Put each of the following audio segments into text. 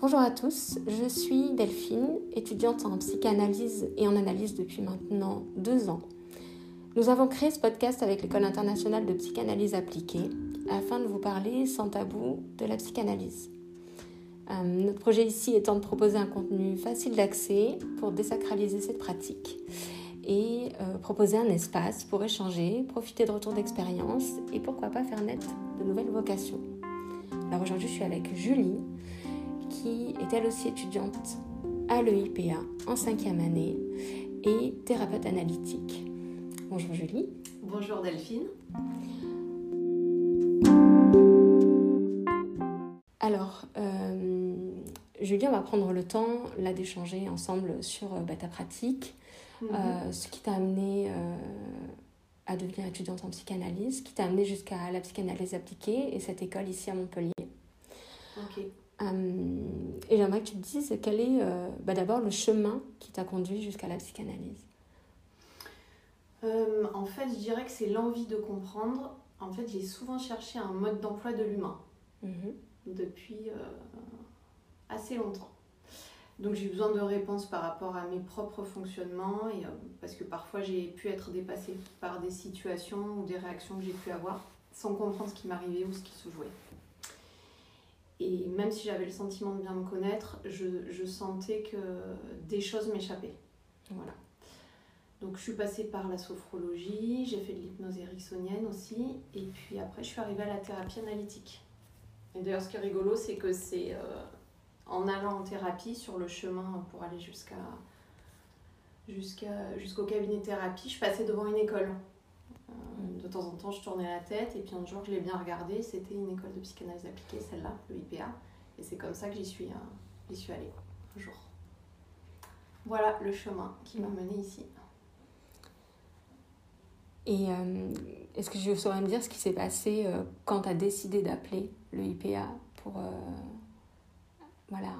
Bonjour à tous, je suis Delphine, étudiante en psychanalyse et en analyse depuis maintenant 2 ans. Nous avons créé ce podcast avec l'École internationale de psychanalyse appliquée afin de vous parler sans tabou de la psychanalyse. Notre projet ici étant de proposer un contenu facile d'accès pour désacraliser cette pratique et proposer un espace pour échanger, profiter de retours d'expérience et pourquoi pas faire naître de nouvelles vocations. Alors aujourd'hui, je suis avec Julie, qui est elle aussi étudiante à l'EIPA en 5e année et thérapeute analytique. Bonjour Julie. Bonjour Delphine. Alors, Julie, on va prendre le temps là d'échanger ensemble sur ta pratique, ce qui t'a amené à devenir étudiante en psychanalyse, ce qui t'a amené jusqu'à la psychanalyse appliquée et cette école ici à Montpellier. Ok. Et j'aimerais que tu te dises quel est d'abord le chemin qui t'a conduit jusqu'à la psychanalyse. En fait, je dirais que c'est l'envie de comprendre. En fait, j'ai souvent cherché un mode d'emploi de l'humain depuis assez longtemps. Donc, j'ai eu besoin de réponses par rapport à mes propres fonctionnements et, parce que parfois, j'ai pu être dépassée par des situations ou des réactions que j'ai pu avoir sans comprendre ce qui m'arrivait ou ce qui se jouait. Et même si j'avais le sentiment de bien me connaître, je sentais que des choses m'échappaient. Voilà. Donc je suis passée par la sophrologie, j'ai fait de l'hypnose ericksonienne aussi. Et puis après, je suis arrivée à la thérapie analytique. Et d'ailleurs, ce qui est rigolo, c'est que c'est en allant en thérapie, sur le chemin pour aller jusqu'au cabinet de thérapie, je passais devant une école. De temps en temps, je tournais la tête et puis un jour, je l'ai bien regardée. C'était une école de psychanalyse appliquée, celle-là, le IPA. Et c'est comme ça que j'y suis allée un jour. Voilà le chemin qui m'a menée ici. Et est-ce que je saurais me dire ce qui s'est passé quand tu as décidé d'appeler le IPA pour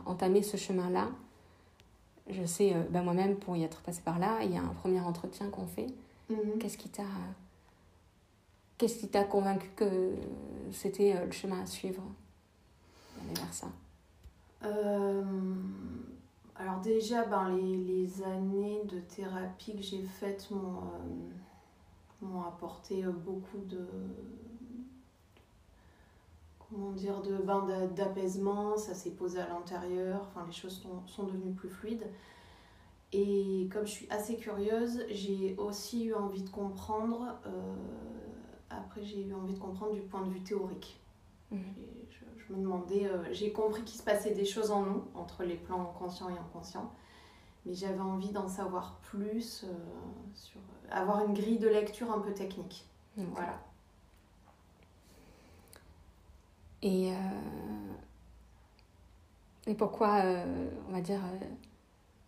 entamer ce chemin-là? Je sais, moi-même, pour y être passée par là, il y a un premier entretien qu'on fait. Qu'est-ce qui t'a convaincu que c'était le chemin à suivre, d'aller vers ça? Alors déjà, les années de thérapie que j'ai faites m'ont apporté beaucoup de... d'apaisement, ça s'est posé à l'intérieur, les choses sont devenues plus fluides. Et comme je suis assez curieuse, j'ai aussi eu envie de comprendre, du point de vue théorique. Je me demandais, j'ai compris qu'il se passait des choses en nous, entre les plans conscients et inconscients, mais j'avais envie d'en savoir plus, avoir une grille de lecture un peu technique. Okay. Voilà. Et pourquoi,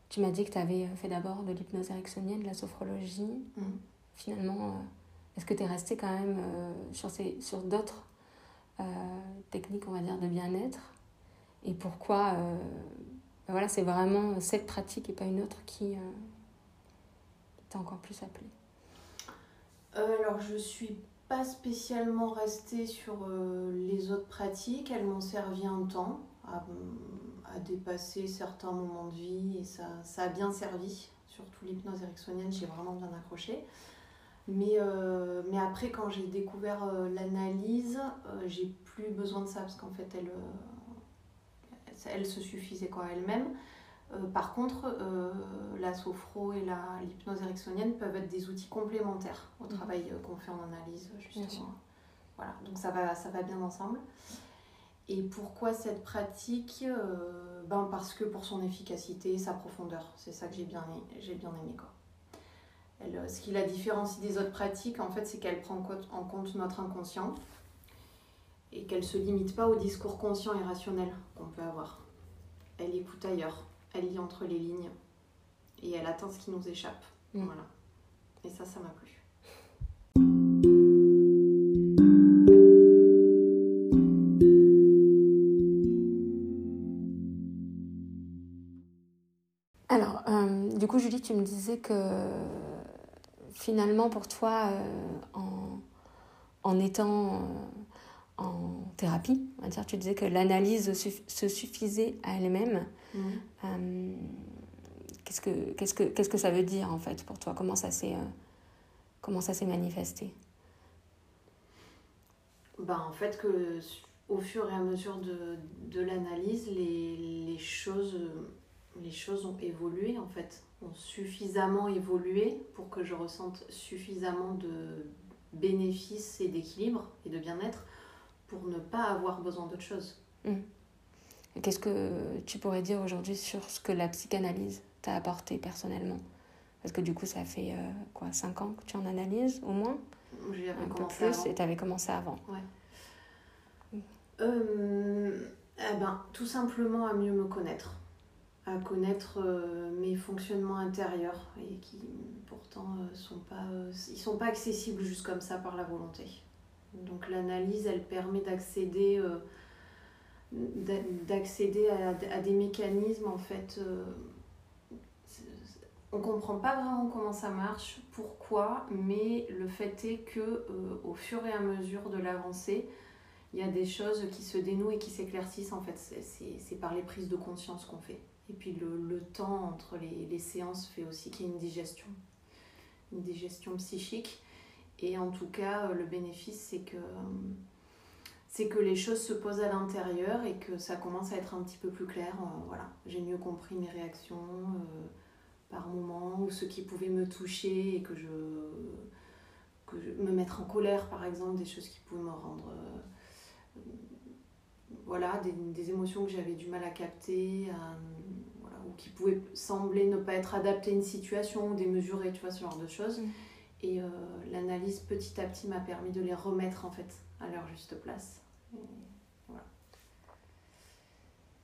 tu m'as dit que tu avais fait d'abord de l'hypnose ericksonienne, de la sophrologie. Finalement, est-ce que tu es restée quand même sur d'autres techniques, de bien-être? Et pourquoi c'est vraiment cette pratique et pas une autre qui t'a encore plus appelée? Alors, je ne suis pas spécialement restée sur les autres pratiques. Elles m'ont servi un temps à dépasser certains moments de vie et ça a bien servi, surtout l'hypnose ericksonienne, j'ai vraiment bien accroché, mais après quand j'ai découvert l'analyse, j'ai plus besoin de ça parce qu'en fait elle se suffisait quoi elle-même. Par contre, la sophro et l'hypnose ericksonienne peuvent être des outils complémentaires au travail qu'on fait en analyse, justement. Voilà, donc ça va bien ensemble. Et pourquoi cette pratique ? Parce que pour son efficacité et sa profondeur, c'est ça que j'ai bien aimé quoi. Ce qui la différencie des autres pratiques, en fait, c'est qu'elle prend en compte notre inconscient et qu'elle ne se limite pas au discours conscient et rationnel qu'on peut avoir. Elle écoute ailleurs, elle lit entre les lignes et elle atteint ce qui nous échappe. Voilà. Et ça m'a plu. Julie, tu me disais que finalement pour toi, en étant en thérapie, on va dire. Tu disais que l'analyse se suffisait à elle-même. Mmh. Qu'est-ce que ça veut dire en fait pour toi ? Comment ça s'est manifesté ? En fait, que au fur et à mesure de l'analyse, les choses ont évolué en fait, ont suffisamment évolué pour que je ressente suffisamment de bénéfices et d'équilibre et de bien-être pour ne pas avoir besoin d'autre chose. Mmh. Qu'est-ce que tu pourrais dire aujourd'hui sur ce que la psychanalyse t'a apporté personnellement ? Parce que du coup, ça fait 5 ans que tu en analyses au moins ? J'avais commencé plus, avant. Et tu avais commencé avant. Ouais. Mmh. Tout simplement à mieux me connaître. À connaître mes fonctionnements intérieurs et qui pourtant ils sont pas accessibles juste comme ça par la volonté. Donc l'analyse, elle permet d'accéder à des mécanismes en fait. On comprend pas vraiment comment ça marche, pourquoi, mais le fait est que au fur et à mesure de l'avancée, il y a des choses qui se dénouent et qui s'éclaircissent en fait. C'est par les prises de conscience qu'on fait. Et puis le temps entre les séances fait aussi qu'il y ait une digestion psychique. Et en tout cas, le bénéfice, c'est que les choses se posent à l'intérieur et que ça commence à être un petit peu plus clair. Voilà. J'ai mieux compris mes réactions par moments, ou ce qui pouvait me toucher et que je me mettre en colère, par exemple, des choses qui pouvaient me rendre... des émotions que j'avais du mal à capter, ou qui pouvaient sembler ne pas être adaptées à une situation ou démesurées, tu vois, ce genre de choses. Mmh. Et l'analyse petit à petit m'a permis de les remettre en fait à leur juste place. Et voilà.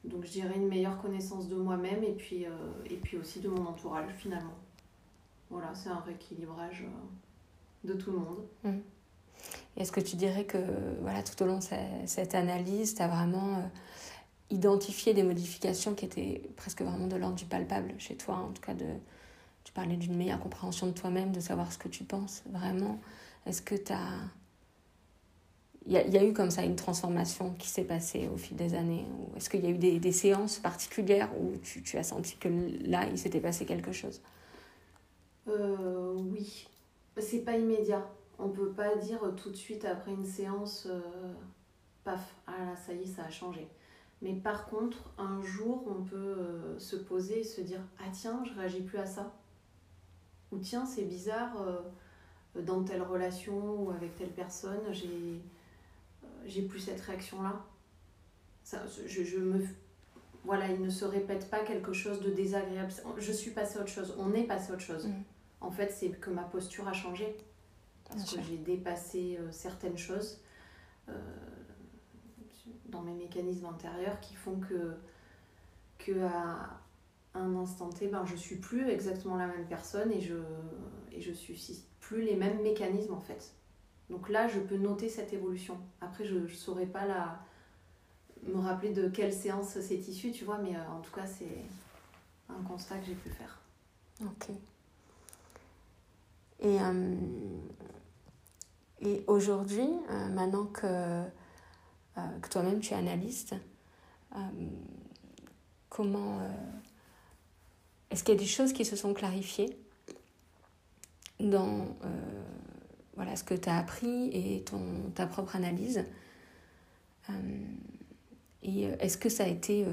Donc je dirais une meilleure connaissance de moi-même et puis aussi de mon entourage finalement. Voilà, c'est un rééquilibrage de tout le monde. Mmh. Est-ce que tu dirais que tout au long de cette analyse, tu as vraiment identifié des modifications qui étaient presque vraiment de l'ordre du palpable chez toi, en tout cas tu parlais d'une meilleure compréhension de toi-même, de savoir ce que tu penses vraiment. Est-ce que il y a eu comme ça une transformation qui s'est passée au fil des années, ou est-ce qu'il y a eu des séances particulières où tu as senti que là il s'était passé quelque chose ? Oui, c'est pas immédiat. On peut pas dire tout de suite après une séance, ça y est, ça a changé. Mais par contre, un jour, on peut se poser et se dire « Ah tiens, je réagis plus à ça » ou « Tiens, c'est bizarre, dans telle relation ou avec telle personne, j'ai plus cette réaction-là. » il ne se répète pas quelque chose de désagréable. Je suis passée à autre chose, on est passé à autre chose. Mmh. En fait, c'est que ma posture a changé. Parce que j'ai dépassé certaines choses dans mes mécanismes intérieurs qui font que à un instant T, je ne suis plus exactement la même personne et je ne suscite plus les mêmes mécanismes en fait. Donc là, je peux noter cette évolution. Après, je ne saurais pas me rappeler de quelle séance c'est issu, tu vois, mais en tout cas, c'est un constat que j'ai pu faire. Ok. Et aujourd'hui, maintenant que toi-même tu es analyste, est-ce qu'il y a des choses qui se sont clarifiées dans ce que tu as appris et ta propre analyse ? Et est-ce que ça a été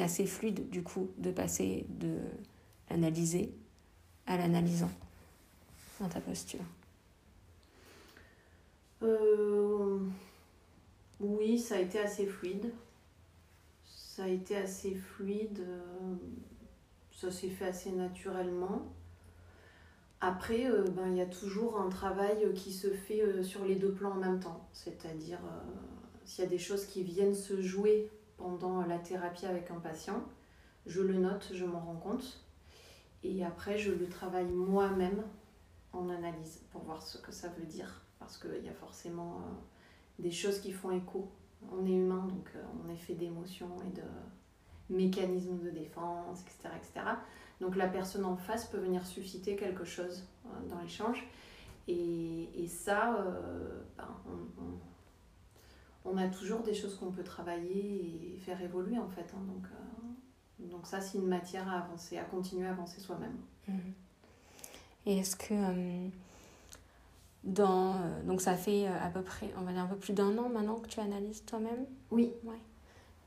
assez fluide du coup de passer de l'analyser à l'analysant dans ta posture ? Oui, ça a été assez fluide. Ça s'est fait assez naturellement. Après, il y a toujours un travail qui se fait sur les deux plans en même temps. C'est-à-dire, s'il y a des choses qui viennent se jouer pendant la thérapie avec un patient, je le note, je m'en rends compte. Et après, je le travaille moi-même en analyse pour voir ce que ça veut dire. Parce qu'il y a forcément des choses qui font écho. On est humain, donc on est fait d'émotions et de mécanismes de défense, etc., etc. Donc la personne en face peut venir susciter quelque chose dans l'échange. Et ça, on a toujours des choses qu'on peut travailler et faire évoluer en fait. Hein, donc ça, c'est une matière à avancer, à continuer à avancer soi-même. Et est-ce que donc ça fait à peu près, on va dire un peu plus d'un an maintenant que tu analyses toi-même? Oui. Ouais.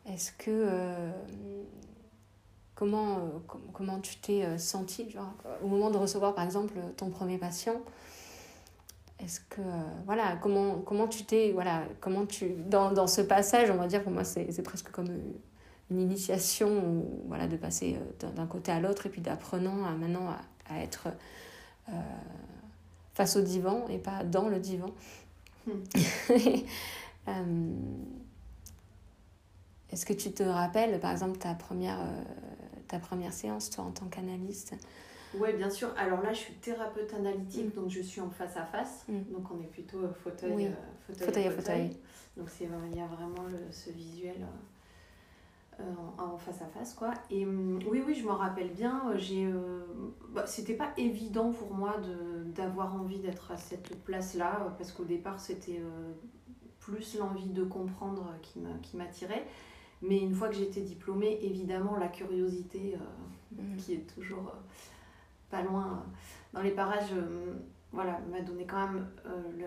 Est-ce que comment tu t'es sentie genre, au moment de recevoir par exemple ton premier patient? Est-ce que voilà, comment tu t'es, voilà, comment tu dans ce passage, on va dire, pour moi c'est presque comme une initiation, où, voilà, de passer d'un côté à l'autre et puis d'apprenant à maintenant à être face au divan et pas dans le divan. Est-ce que tu te rappelles par exemple ta première séance toi en tant qu'analyste? Oui, bien sûr. Alors là, je suis thérapeute analytique, donc je suis en face à face. Donc on est plutôt fauteuil, oui. Fauteuil. Donc il y a vraiment ce visuel en face à face, quoi. Et oui, je m'en rappelle bien. C'était pas évident pour moi d'avoir envie d'être à cette place-là, parce qu'au départ, c'était plus l'envie de comprendre qui m'attirait. Mais une fois que j'étais diplômée, évidemment, la curiosité qui est toujours... pas loin dans les parages, voilà, m'a donné quand même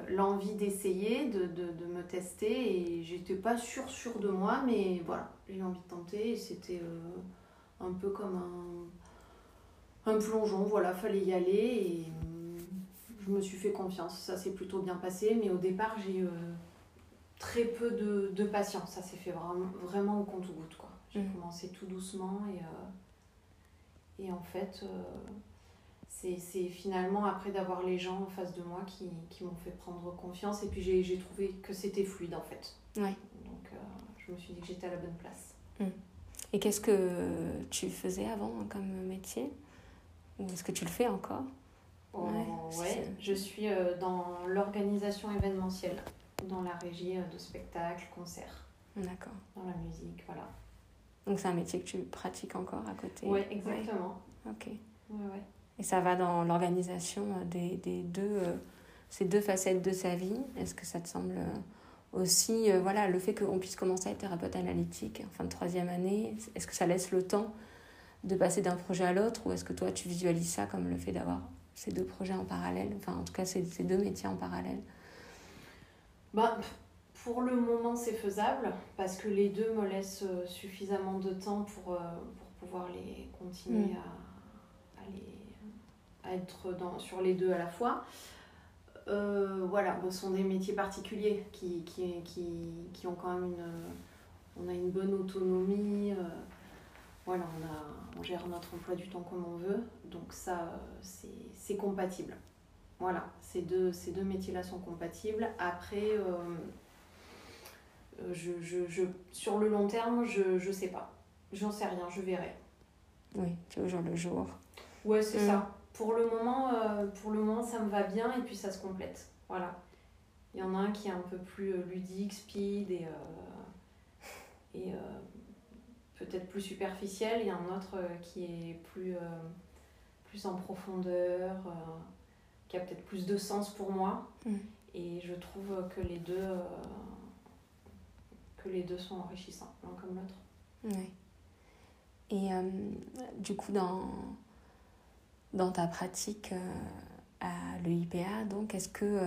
l'envie d'essayer, de me tester, et j'étais pas sûre de moi, mais voilà, j'ai eu envie de tenter, et c'était un peu comme un plongeon, voilà, fallait y aller, et je me suis fait confiance, ça s'est plutôt bien passé, mais au départ j'ai eu très peu de patience, ça s'est fait vraiment au compte-goutte, quoi. J'ai commencé tout doucement, et en fait... C'est finalement après d'avoir les gens en face de moi qui m'ont fait prendre confiance, et puis j'ai trouvé que c'était fluide en fait. Ouais. Donc je me suis dit que j'étais à la bonne place. Et qu'est-ce que tu faisais avant comme métier? Ou est-ce que tu le fais encore? Je suis dans l'organisation événementielle, dans la régie de spectacles, concerts. D'accord. Dans la musique, voilà. Donc c'est un métier que tu pratiques encore à côté? Oui, exactement. Ouais. Ok. Ouais. Et ça va dans l'organisation ces deux facettes de sa vie. Est-ce que ça te semble aussi... voilà, le fait qu'on puisse commencer à être thérapeute analytique en fin de troisième année, est-ce que ça laisse le temps de passer d'un projet à l'autre, ou est-ce que toi, tu visualises ça comme le fait d'avoir ces deux projets en parallèle? Enfin, en tout cas, ces deux métiers en parallèle. Pour le moment, c'est faisable, parce que les deux me laissent suffisamment de temps pour pouvoir les continuer à les... à être sur les deux à la fois. Ce sont des métiers particuliers qui ont quand même on a une bonne autonomie, on gère notre emploi du temps comme on veut, donc ça c'est compatible. Voilà, ces deux métiers-là sont compatibles. Après sur le long terme, je sais pas. J'en sais rien, je verrai. Oui, tu vois, genre le jour. Ouais, c'est ça. Pour le moment, ça me va bien, et puis ça se complète. Voilà. Il y en a un qui est un peu plus ludique, speed et peut-être plus superficiel. Il y a un autre qui est plus en profondeur, qui a peut-être plus de sens pour moi. Et je trouve que les deux sont enrichissants, l'un comme l'autre. Oui. Et du coup, dans ta pratique à l'EIPA, donc, est-ce que...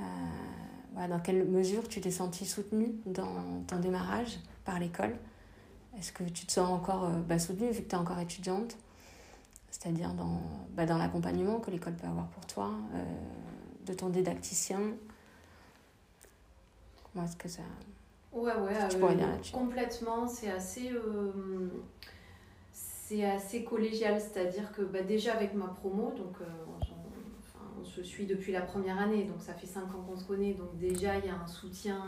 dans quelle mesure tu t'es sentie soutenue dans ton démarrage par l'école? Est-ce que tu te sens encore soutenue, vu que tu es encore étudiante? C'est-à-dire dans l'accompagnement que l'école peut avoir pour toi, de ton didacticien? Comment est-ce que ça... tu pourrais dire là-dessus? Complètement, c'est assez... C'est assez collégial, c'est-à-dire que déjà avec ma promo, donc on se suit depuis la première année, donc ça fait 5 ans qu'on se connaît, donc déjà il y a un soutien,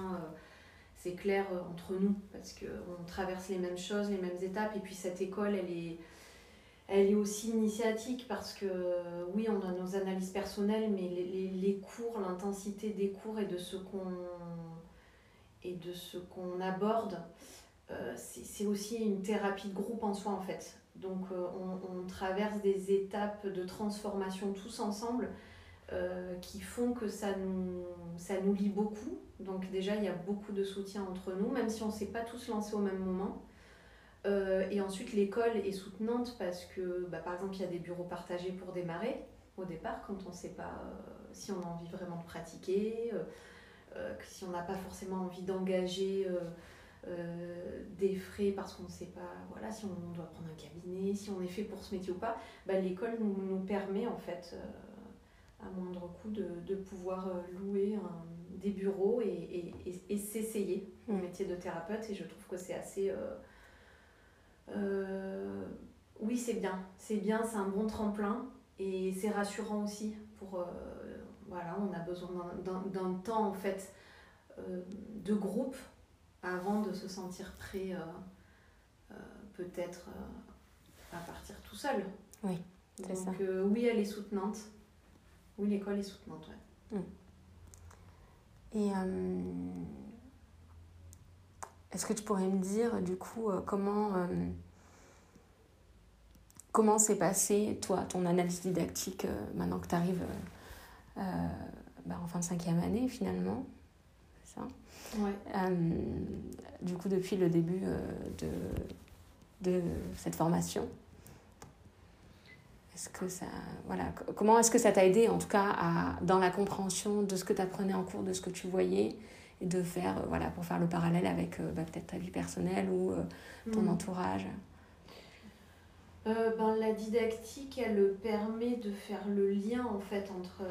c'est clair, entre nous, parce qu'on traverse les mêmes choses, les mêmes étapes, et puis cette école, elle est aussi initiatique, parce que oui, on a nos analyses personnelles, mais les cours, l'intensité des cours et de ce qu'on aborde, c'est aussi une thérapie de groupe en soi en fait, donc on traverse des étapes de transformation tous ensemble, qui font que ça nous lie beaucoup. Donc déjà, il y a beaucoup de soutien entre nous, même si on ne s'est pas tous lancés au même moment. Et ensuite, l'école est soutenante parce que, par exemple, il y a des bureaux partagés pour démarrer. Au départ, quand on ne sait pas si on a envie vraiment de pratiquer, si on n'a pas forcément envie d'engager des frais parce qu'on ne sait pas si on doit prendre un cabinet, si on est fait pour ce métier ou pas, l'école nous permet en fait à moindre coût de pouvoir louer des bureaux et s'essayer au métier de thérapeute. Et je trouve que c'est assez... oui, c'est bien, c'est un bon tremplin et c'est rassurant aussi pour... on a besoin d'un temps en fait de groupe avant de se sentir prêt peut-être à partir tout seul. Oui, c'est ça. Donc oui, elle est soutenante. Oui, l'école est soutenante, ouais. Et est-ce que tu pourrais me dire du coup comment s'est passée toi ton analyse didactique maintenant que tu arrives en fin de 5e année finalement, c'est ça? Ouais. Du coup depuis le début de cette formation, est-ce que ça, comment est-ce que ça t'a aidé en tout cas dans la compréhension de ce que tu apprenais en cours, de ce que tu voyais et de faire, pour faire le parallèle avec peut-être ta vie personnelle ou ton entourage? La didactique, elle permet de faire le lien en fait entre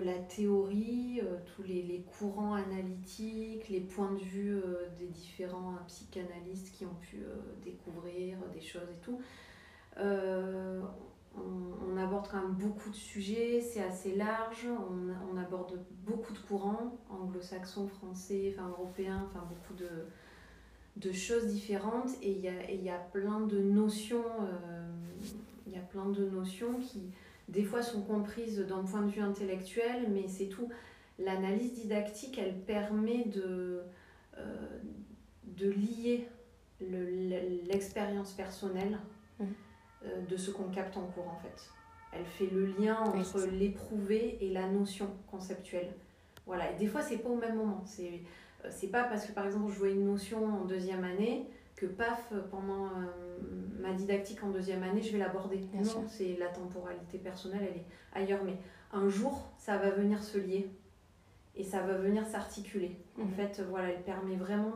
la théorie, tous les courants analytiques, les points de vue des différents psychanalystes qui ont pu découvrir des choses et tout. On aborde quand même beaucoup de sujets, c'est assez large, on aborde beaucoup de courants anglo-saxons, français, européens, beaucoup de choses différentes, et il y a plein de notions qui des fois sont comprises d'un point de vue intellectuel, mais c'est tout. L'analyse didactique, elle permet de lier l'expérience personnelle de ce qu'on capte en cours en fait. Elle fait le lien entre l'éprouvé et la notion conceptuelle. Voilà, et des fois c'est pas au même moment. C'est pas parce que par exemple je vois une notion en 2e année que paf, pendant ma didactique en 2e année je vais l'aborder. Bien sûr. C'est la temporalité personnelle, elle est ailleurs, mais un jour ça va venir se lier et ça va venir s'articuler. En fait, elle permet vraiment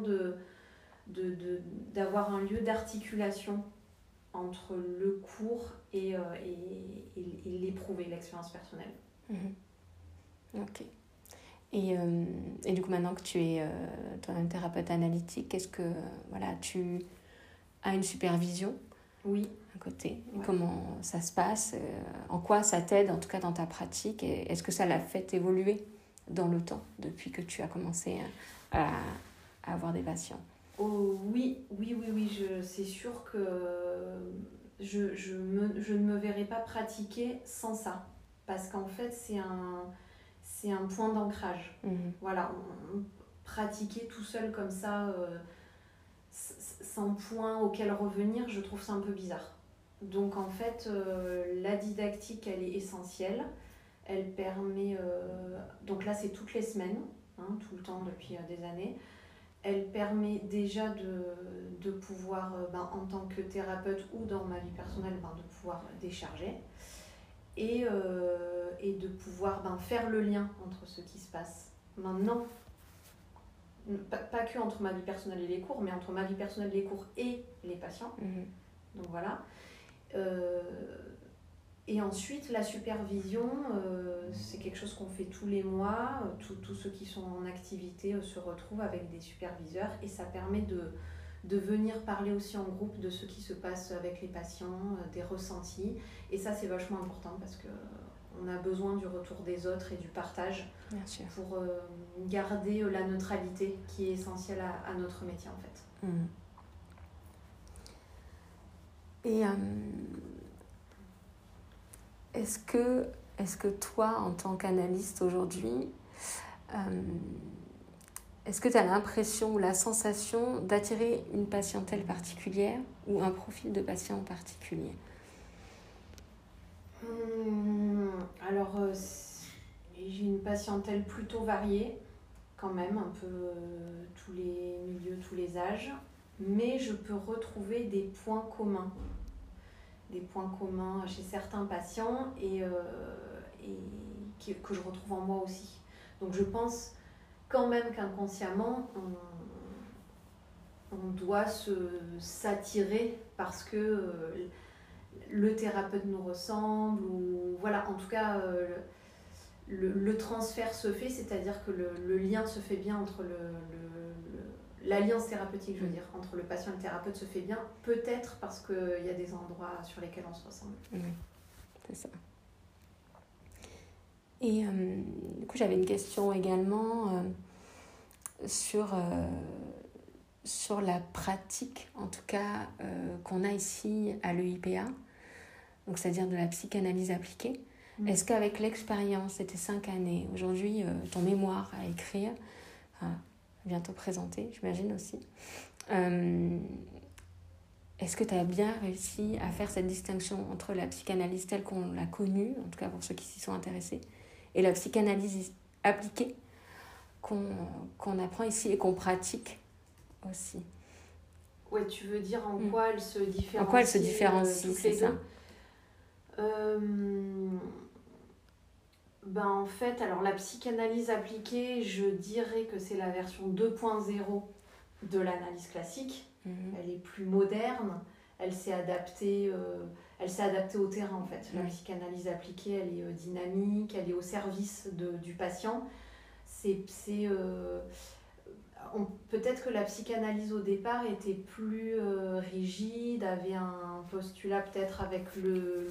d'avoir un lieu d'articulation entre le cours et l'éprouver, l'expérience personnelle. Ok. Et du coup, maintenant que tu es toi-même thérapeute analytique, est-ce que tu as une supervision? Oui. À côté. Ouais. Comment ça se passe? En quoi ça t'aide, en tout cas dans ta pratique? Et est-ce que ça l'a fait évoluer dans le temps, depuis que tu as commencé à avoir des patients? Oh, oui, c'est sûr que je ne me verrai pas pratiquer sans ça, parce qu'en fait c'est un point d'ancrage. Pratiquer tout seul comme ça, sans point auquel revenir, je trouve ça un peu bizarre. Donc en fait la didactique, elle est essentielle, elle permet donc là c'est toutes les semaines, tout le temps depuis des années. Elle permet déjà de pouvoir, en tant que thérapeute ou dans ma vie personnelle, de pouvoir décharger et de pouvoir faire le lien entre ce qui se passe maintenant. Pas que entre ma vie personnelle et les cours, mais entre ma vie personnelle, les cours et les patients. Donc voilà. Et ensuite, la supervision, c'est quelque chose qu'on fait tous les mois. Tous ceux qui sont en activité se retrouvent avec des superviseurs, et ça permet de venir parler aussi en groupe de ce qui se passe avec les patients, des ressentis. Et ça, c'est vachement important parce qu'on a besoin du retour des autres et du partage pour garder la neutralité qui est essentielle à notre métier en fait. Et... Est-ce que toi, en tant qu'analyste aujourd'hui, est-ce que tu as l'impression ou la sensation d'attirer une patientèle particulière ou un profil de patient en particulier? Alors, j'ai une patientèle plutôt variée, quand même, un peu tous les milieux, tous les âges, mais je peux retrouver des points communs. Des points communs chez certains patients et que je retrouve en moi aussi. Donc je pense quand même qu'inconsciemment, on doit s'attirer parce que le thérapeute nous ressemble, ou voilà, en tout cas, le transfert se fait, c'est-à-dire que le lien se fait bien entre l'alliance thérapeutique, je veux dire, entre le patient et le thérapeute se fait bien, peut-être parce qu'il y a des endroits sur lesquels on se ressemble. Oui, c'est ça. Et du coup, j'avais une question également sur la pratique, en tout cas, qu'on a ici à l'EIPA, donc c'est-à-dire de la psychanalyse appliquée. Mmh. Est-ce qu'avec l'expérience, c'était 5 années, aujourd'hui, ton mémoire à écrire, bientôt présenté, j'imagine aussi, est-ce que tu as bien réussi à faire cette distinction entre la psychanalyse telle qu'on l'a connue, en tout cas pour ceux qui s'y sont intéressés, et la psychanalyse appliquée qu'on apprend ici et qu'on pratique aussi? Ouais, tu veux dire en quoi elle se différencie? En quoi elle se différencie, c'est ça? Ben en fait, alors la psychanalyse appliquée, je dirais que c'est la version 2.0 de l'analyse classique. Elle est plus moderne, elle s'est adaptée au terrain en fait. La psychanalyse appliquée, elle est dynamique, elle est au service du patient. Peut-être que la psychanalyse au départ était plus rigide, avait un postulat peut-être avec le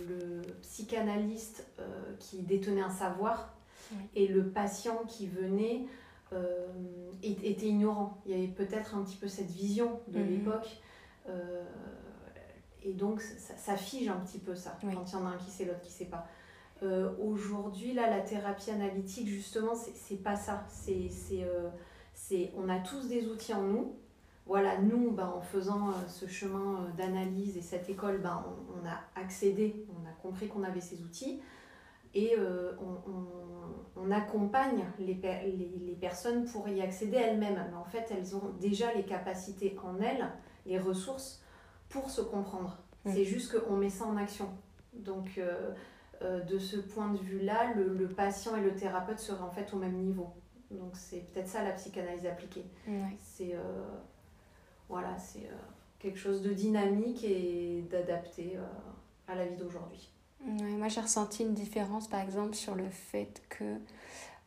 psychanalyste qui détenait un savoir, et le patient qui venait était ignorant. Il y avait peut-être un petit peu cette vision de l'époque, et donc ça fige un petit peu ça, quand il y en a un qui sait, l'autre qui sait pas. Aujourd'hui, là, la thérapie analytique, justement, c'est pas ça, on a tous des outils en nous. Voilà, nous, en faisant ce chemin d'analyse et cette école, on a accédé, on a compris qu'on avait ces outils, et on accompagne les personnes pour y accéder elles-mêmes. Mais en fait, elles ont déjà les capacités en elles, les ressources pour se comprendre. C'est juste qu'on met ça en action. Donc, de ce point de vue-là, le patient et le thérapeute seraient en fait au même niveau. Donc c'est peut-être ça la psychanalyse appliquée. C'est voilà, c'est quelque chose de dynamique et d'adapté à la vie d'aujourd'hui. Moi j'ai ressenti une différence par exemple sur le fait que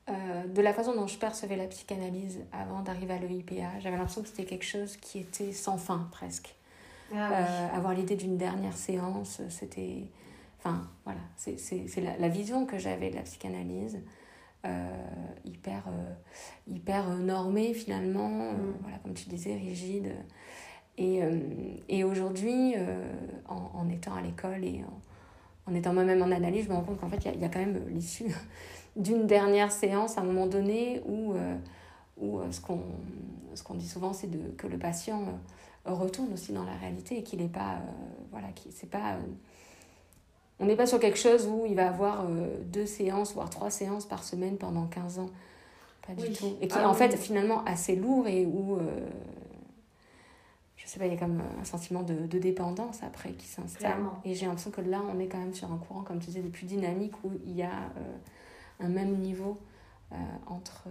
de la façon dont je percevais la psychanalyse avant d'arriver à l'EIPA, j'avais l'impression que c'était quelque chose qui était sans fin presque. Avoir l'idée d'une dernière séance, c'était, enfin voilà, c'est la vision que j'avais de la psychanalyse. Hyper normée finalement, voilà, comme tu disais, rigide, et aujourd'hui en étant à l'école et en étant moi-même en analyse, je me rends compte qu'en fait il y a quand même l'issue d'une dernière séance à un moment donné où ce qu'on dit souvent, c'est que le patient retourne aussi dans la réalité et qu'il n'est pas voilà, c'est pas on n'est pas sur quelque chose où il va avoir 2 séances, voire 3 séances par semaine pendant 15 ans. Pas du tout. Et qui est en fait finalement assez lourd, et où, je sais pas, il y a comme un sentiment de dépendance après qui s'installe. Clairement. Et j'ai l'impression que là, on est quand même sur un courant, comme tu disais, de plus dynamique, où il y a un même niveau entre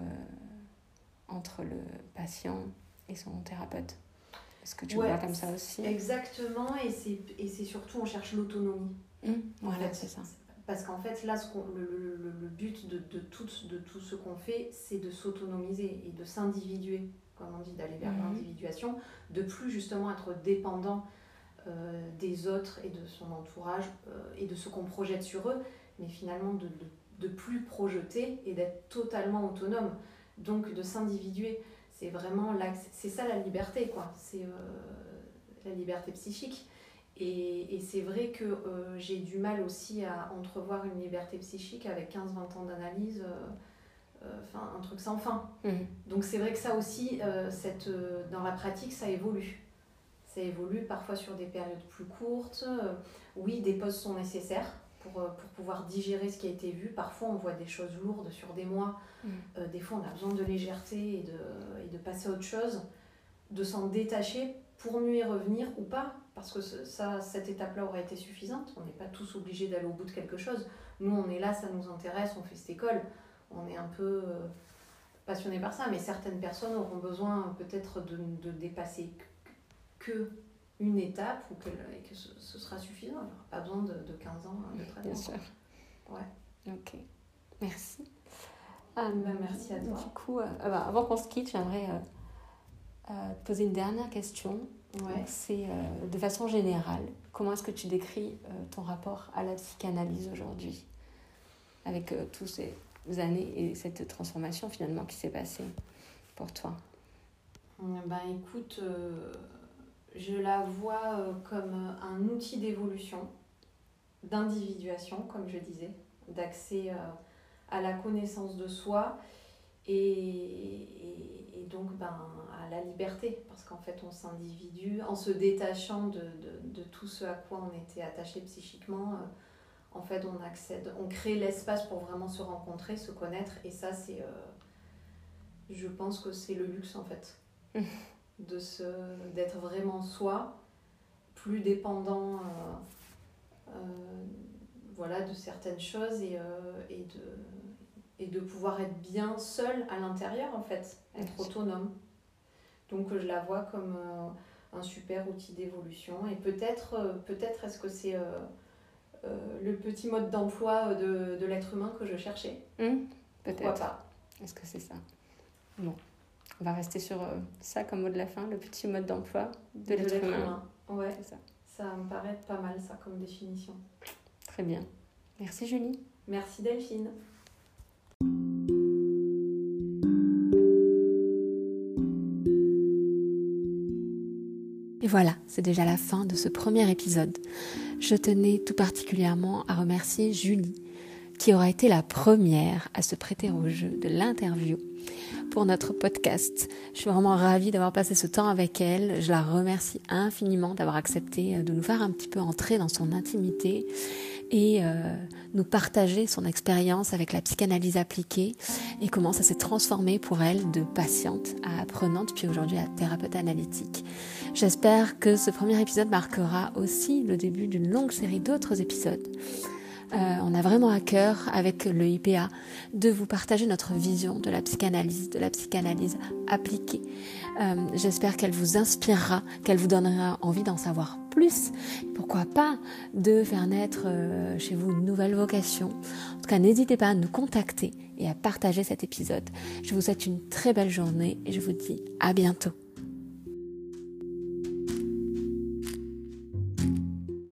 le patient et son thérapeute. Est-ce que tu vois comme ça aussi? Exactement, et c'est surtout, on cherche l'autonomie. Voilà, c'est ça. Parce qu'en fait, là, le but de tout ce qu'on fait, c'est de s'autonomiser et de s'individuer, comme on dit, d'aller vers l'individuation, de plus justement être dépendant des autres et de son entourage et de ce qu'on projette sur eux, mais finalement de plus projeter et d'être totalement autonome, donc de s'individuer. C'est vraiment c'est ça la liberté, quoi. C'est la liberté psychique. Et c'est vrai que j'ai du mal aussi à entrevoir une liberté psychique avec 15-20 ans d'analyse, un truc sans fin. Donc c'est vrai que ça aussi, dans la pratique, ça évolue. Ça évolue parfois sur des périodes plus courtes. Oui, des pauses sont nécessaires pour pouvoir digérer ce qui a été vu. Parfois, on voit des choses lourdes sur des mois. Mmh. Des fois, on a besoin de légèreté et de passer à autre chose, de s'en détacher pour mieux y revenir ou pas. Parce que cette étape-là aurait été suffisante. On n'est pas tous obligés d'aller au bout de quelque chose. Nous, on est là, ça nous intéresse, on fait cette école. On est un peu passionné par ça. Mais certaines personnes auront besoin peut-être de dépasser que une étape ou que ce sera suffisant. Alors, pas besoin de 15 ans de traitement. Bien sûr. Ouais. Ok. Merci. Merci à toi. Du coup, avant qu'on se quitte, j'aimerais te poser une dernière question. Ouais. Donc, c'est de façon générale, comment est-ce que tu décris ton rapport à la psychanalyse aujourd'hui, avec toutes ces années et cette transformation finalement qui s'est passée pour toi? Ben écoute, je la vois comme un outil d'évolution, d'individuation, comme je disais, d'accès à la connaissance de soi et donc à la liberté, parce qu'en fait on s'individue en se détachant de tout ce à quoi on était attaché psychiquement. En fait on accède, on crée l'espace pour vraiment se rencontrer, se connaître, et ça c'est, je pense que c'est le luxe en fait. D'être vraiment soi, plus dépendant de certaines choses et de pouvoir être bien seul à l'intérieur en fait, être autonome. Donc je la vois comme un super outil d'évolution, et peut-être est-ce que c'est le petit mode d'emploi de l'être humain que je cherchais. Peut-être. Pourquoi pas ? Est-ce que c'est ça ? Non. On va rester sur ça comme mot de la fin, le petit mode d'emploi de l'être humain. Ouais, c'est ça. Ça me paraît pas mal, ça, comme définition. Très bien. Merci Julie. Merci Delphine. Et voilà, c'est déjà la fin de ce premier épisode. Je tenais tout particulièrement à remercier Julie, qui aura été la première à se prêter au jeu de l'interview pour notre podcast. Je suis vraiment ravie d'avoir passé ce temps avec elle. Je la remercie infiniment d'avoir accepté de nous faire un petit peu entrer dans son intimité et nous partager son expérience avec la psychanalyse appliquée et comment ça s'est transformé pour elle de patiente à apprenante, puis aujourd'hui à thérapeute analytique. J'espère que ce premier épisode marquera aussi le début d'une longue série d'autres épisodes. On a vraiment à cœur, avec le IPA, de vous partager notre vision de la psychanalyse appliquée. J'espère qu'elle vous inspirera, qu'elle vous donnera envie d'en savoir plus. Pourquoi pas de faire naître chez vous une nouvelle vocation. En tout cas, n'hésitez pas à nous contacter et à partager cet épisode. Je vous souhaite une très belle journée et je vous dis à bientôt.